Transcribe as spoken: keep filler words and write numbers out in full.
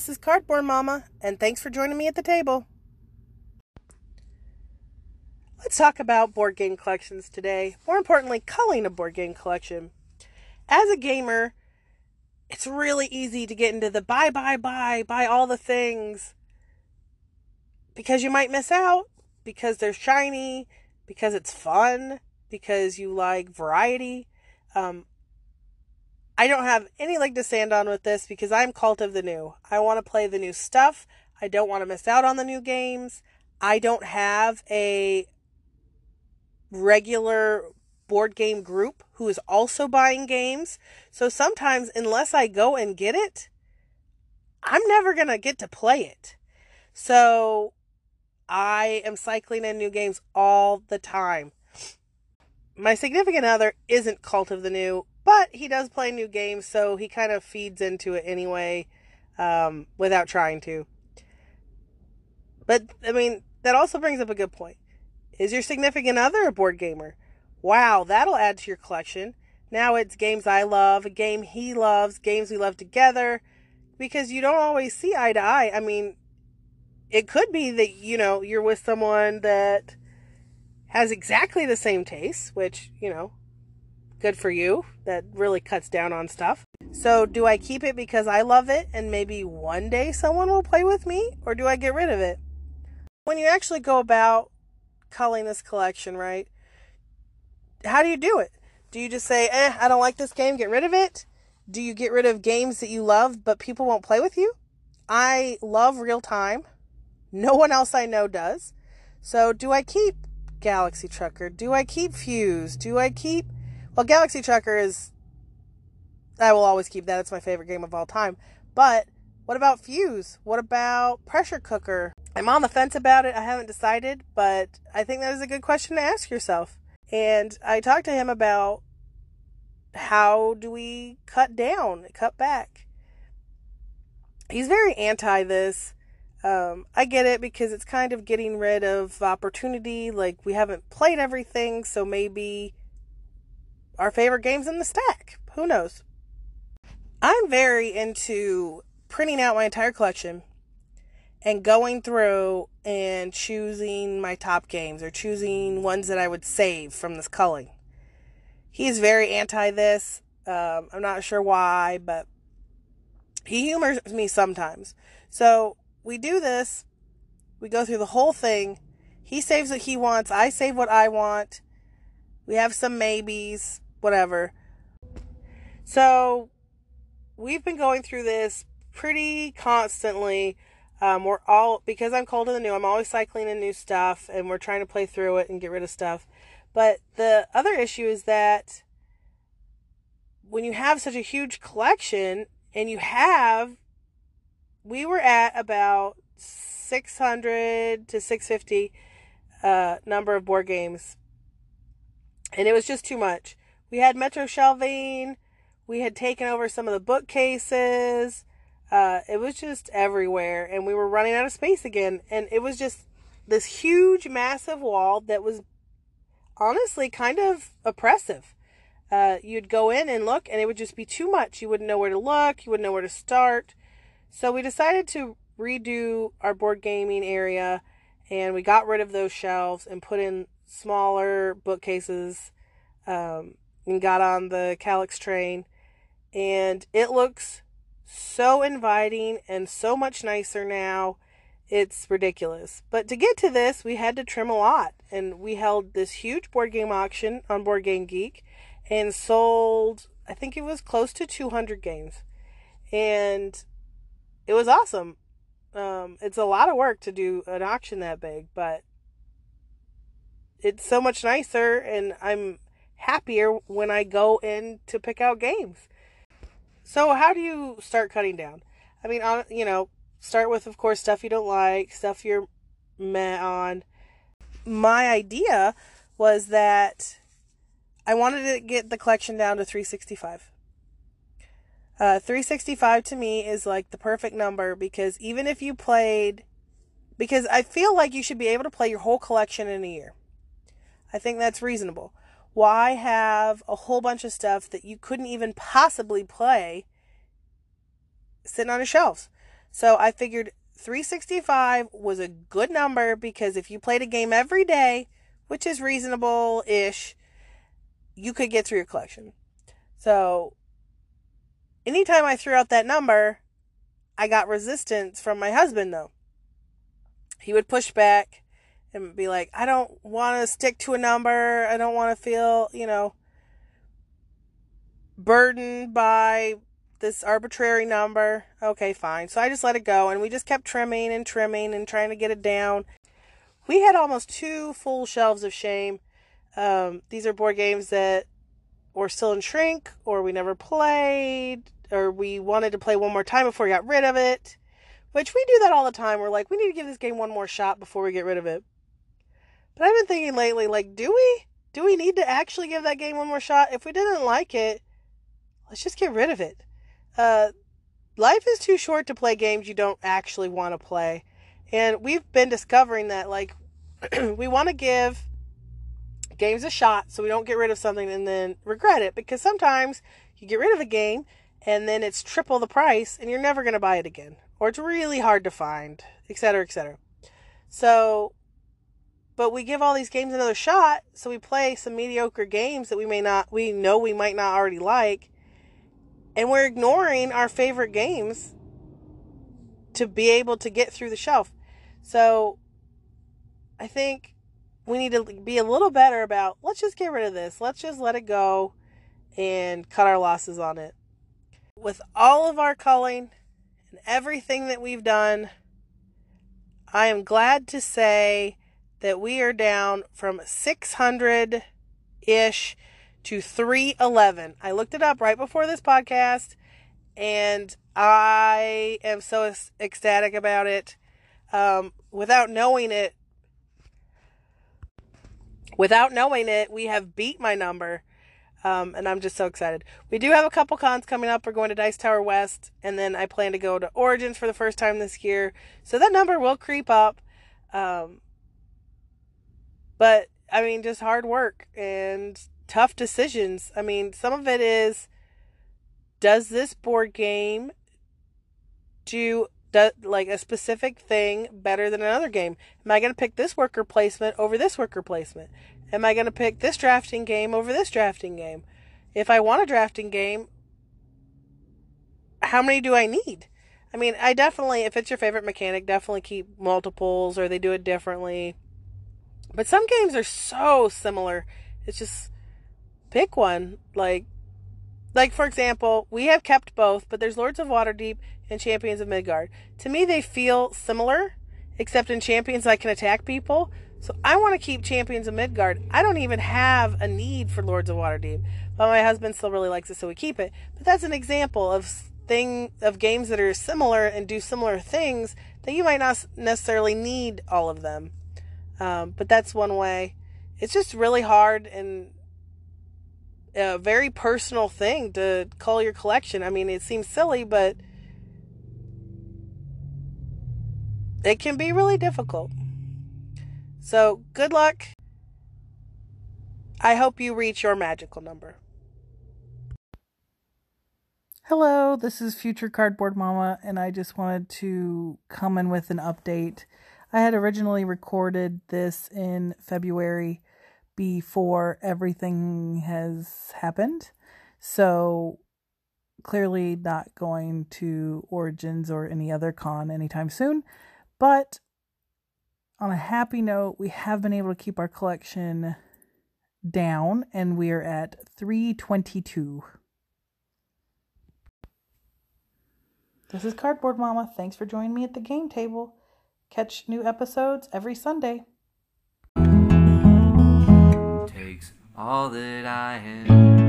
this is Cardboard Mama, and thanks for joining me at the table. Let's talk about board game collections today. More importantly, culling a board game collection. As a gamer, it's really easy to get into the buy, buy, buy, buy all the things, because you might miss out, because they're shiny, because it's fun, because you like variety. Um, I don't have any leg to stand on with this because I'm cult of the new. I want to play the new stuff. I don't want to miss out on the new games. I don't have a regular board game group who is also buying games. So sometimes, unless I go and get it, I'm never going to get to play it. So I am cycling in new games all the time. My significant other isn't cult of the new, but he does play new games, so he kind of feeds into it anyway, um, without trying to. But, I mean, that also brings up a good point. Is your significant other a board gamer? Wow, that'll add to your collection. Now it's games I love, a game he loves, games we love together, because you don't always see eye to eye. I mean, it could be that, you know, you're with someone that has exactly the same tastes, which, you know, good for you. That really cuts down on stuff. So do I keep it because I love it and maybe one day someone will play with me? Or do I get rid of it? When you actually go about culling this collection, right, how do you do it? Do you just say, eh, I don't like this game, get rid of it? Do you get rid of games that you love but people won't play with you? I love real time. No one else I know does. So do I keep Galaxy Trucker? Do I keep Fuse? Do I keep... Well, Galaxy Trucker is, I will always keep that. It's my favorite game of all time. But what about Fuse? What about Pressure Cooker? I'm on the fence about it. I haven't decided, but I think that is a good question to ask yourself. And I talked to him about how do we cut down, cut back. He's very anti this. Um, I get it because it's kind of getting rid of opportunity. Like, we haven't played everything, so maybe our favorite games in the stack. Who knows? I'm very into printing out my entire collection and going through and choosing my top games or choosing ones that I would save from this culling. He's very anti this. Um, I'm not sure why, but he humors me sometimes. So we do this. We go through the whole thing. He saves what he wants. I save what I want. We have some maybes. Whatever. So we've been going through this pretty constantly. Um, we're all, because I'm cold in the new, I'm always cycling in new stuff and we're trying to play through it and get rid of stuff. But the other issue is that when you have such a huge collection and you have, we were at about six hundred to six hundred fifty uh, number of board games. And it was just too much. We had Metro shelving. We had taken over some of the bookcases. Uh, it was just everywhere. And we were running out of space again. And it was just this huge, massive wall that was honestly kind of oppressive. Uh, you'd go in and look, and it would just be too much. You wouldn't know where to look. You wouldn't know where to start. So we decided to redo our board gaming area. And we got rid of those shelves and put in smaller bookcases, um, and got on the Calyx train, and it looks so inviting and so much nicer now. It's ridiculous. But to get to this, we had to trim a lot, and we held this huge board game auction on Board Game Geek and sold, I think it was close to two hundred games, and it was awesome. Um, it's a lot of work to do an auction that big, but it's so much nicer, and I'm happier when I go in to pick out games. So how do you start cutting down? I mean, you know, start with, of course, stuff you don't like, stuff you're meh on. My idea was that I wanted to get the collection down to three sixty-five. Uh, three sixty-five to me is like the perfect number, because even if you played, because I feel like you should be able to play your whole collection in a year. I think that's reasonable. Why have a whole bunch of stuff that you couldn't even possibly play sitting on your shelves? So I figured three sixty-five was a good number, because if you played a game every day, which is reasonable-ish, you could get through your collection. So anytime I threw out that number, I got resistance from my husband, though. He would push back and be like, I don't want to stick to a number. I don't want to feel, you know, burdened by this arbitrary number. Okay, fine. So I just let it go, and we just kept trimming and trimming and trying to get it down. We had almost two full shelves of shame. Um, these are board games that were still in shrink, or we never played, or we wanted to play one more time before we got rid of it, which we do that all the time. We're like, we need to give this game one more shot before we get rid of it. But I've been thinking lately, like, do we? Do we need to actually give that game one more shot? If we didn't like it, let's just get rid of it. Uh, life is too short to play games you don't actually want to play. And we've been discovering that, like, we want to give games a shot so we don't get rid of something and then regret it. Because sometimes you get rid of a game and then it's triple the price and you're never going to buy it again. Or it's really hard to find, et cetera, et cetera. So, but we give all these games another shot. So we play some mediocre games that we may not, we know we might not already like. And we're ignoring our favorite games to be able to get through the shelf. So I think we need to be a little better about, let's just get rid of this. Let's just let it go and cut our losses on it. With all of our culling and everything that we've done, I am glad to say that we are down from six hundred-ish to three eleven. I looked it up right before this podcast, and I am so ecstatic about it. Um, without knowing it, without knowing it, we have beat my number, um, and I'm just so excited. We do have a couple cons coming up. We're going to Dice Tower West, and then I plan to go to Origins for the first time this year, so that number will creep up. Um, but, I mean, just hard work and tough decisions. I mean, some of it is, does this board game do, do like a specific thing better than another game? Am I going to pick this worker placement over this worker placement? Am I going to pick this drafting game over this drafting game? If I want a drafting game, how many do I need? I mean, I definitely, if it's your favorite mechanic, definitely keep multiples, or they do it differently. But some games are so similar. It's just, pick one. Like, like for example, we have kept both, but there's Lords of Waterdeep and Champions of Midgard. To me, they feel similar, except in Champions I can attack people. So I want to keep Champions of Midgard. I don't even have a need for Lords of Waterdeep, but my husband still really likes it, so we keep it. But that's an example of thing of games that are similar and do similar things that you might not necessarily need all of them. Um, but that's one way. It's just really hard and a very personal thing to cull your collection. I mean, it seems silly, but it can be really difficult. So, good luck. I hope you reach your magical number. Hello, this is future Cardboard Mama, and I just wanted to come in with an update. I had originally recorded this in February before everything has happened, so clearly not going to Origins or any other con anytime soon. But on a happy note, we have been able to keep our collection down, and we are at three twenty-two. This is Cardboard Mama. Thanks for joining me at the game table. Catch new episodes every Sunday. All that I am.